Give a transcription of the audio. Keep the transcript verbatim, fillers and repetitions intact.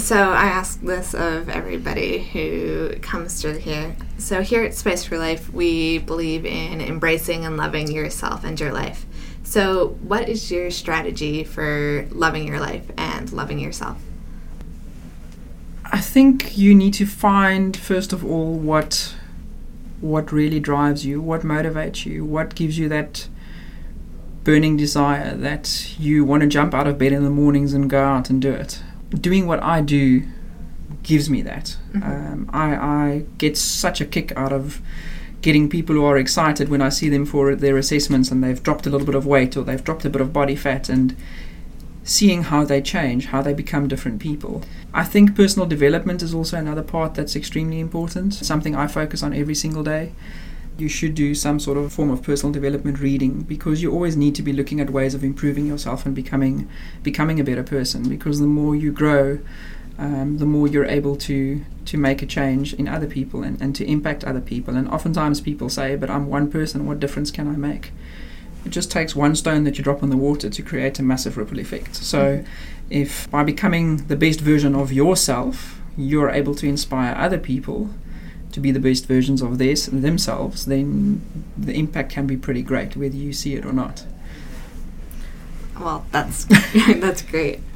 So I ask this of everybody who comes through here. So here at Space for Life, we believe in embracing and loving yourself and your life. So what is your strategy for loving your life and loving yourself? I think you need to find, first of all, what what really drives you, what motivates you, what gives you that burning desire that you want to jump out of bed in the mornings and go out and do it. Doing what I do gives me that. Mm-hmm. Um, I, I get such a kick out of getting people who are excited when I see them for their assessments and they've dropped a little bit of weight or they've dropped a bit of body fat, and seeing how they change, how they become different people. I think personal development is also another part that's extremely important, something I focus on every single day. You should do some sort of form of personal development reading, because you always need to be looking at ways of improving yourself and becoming becoming a better person, because the more you grow, um, the more you're able to to make a change in other people and, and to impact other people. And oftentimes people say, but I'm one person, what difference can I make? It just takes one stone that you drop in the water to create a massive ripple effect. So mm-hmm. if by becoming the best version of yourself, you're able to inspire other people to be the best versions of this themselves, then the impact can be pretty great, whether you see it or not. Well, that's that's great.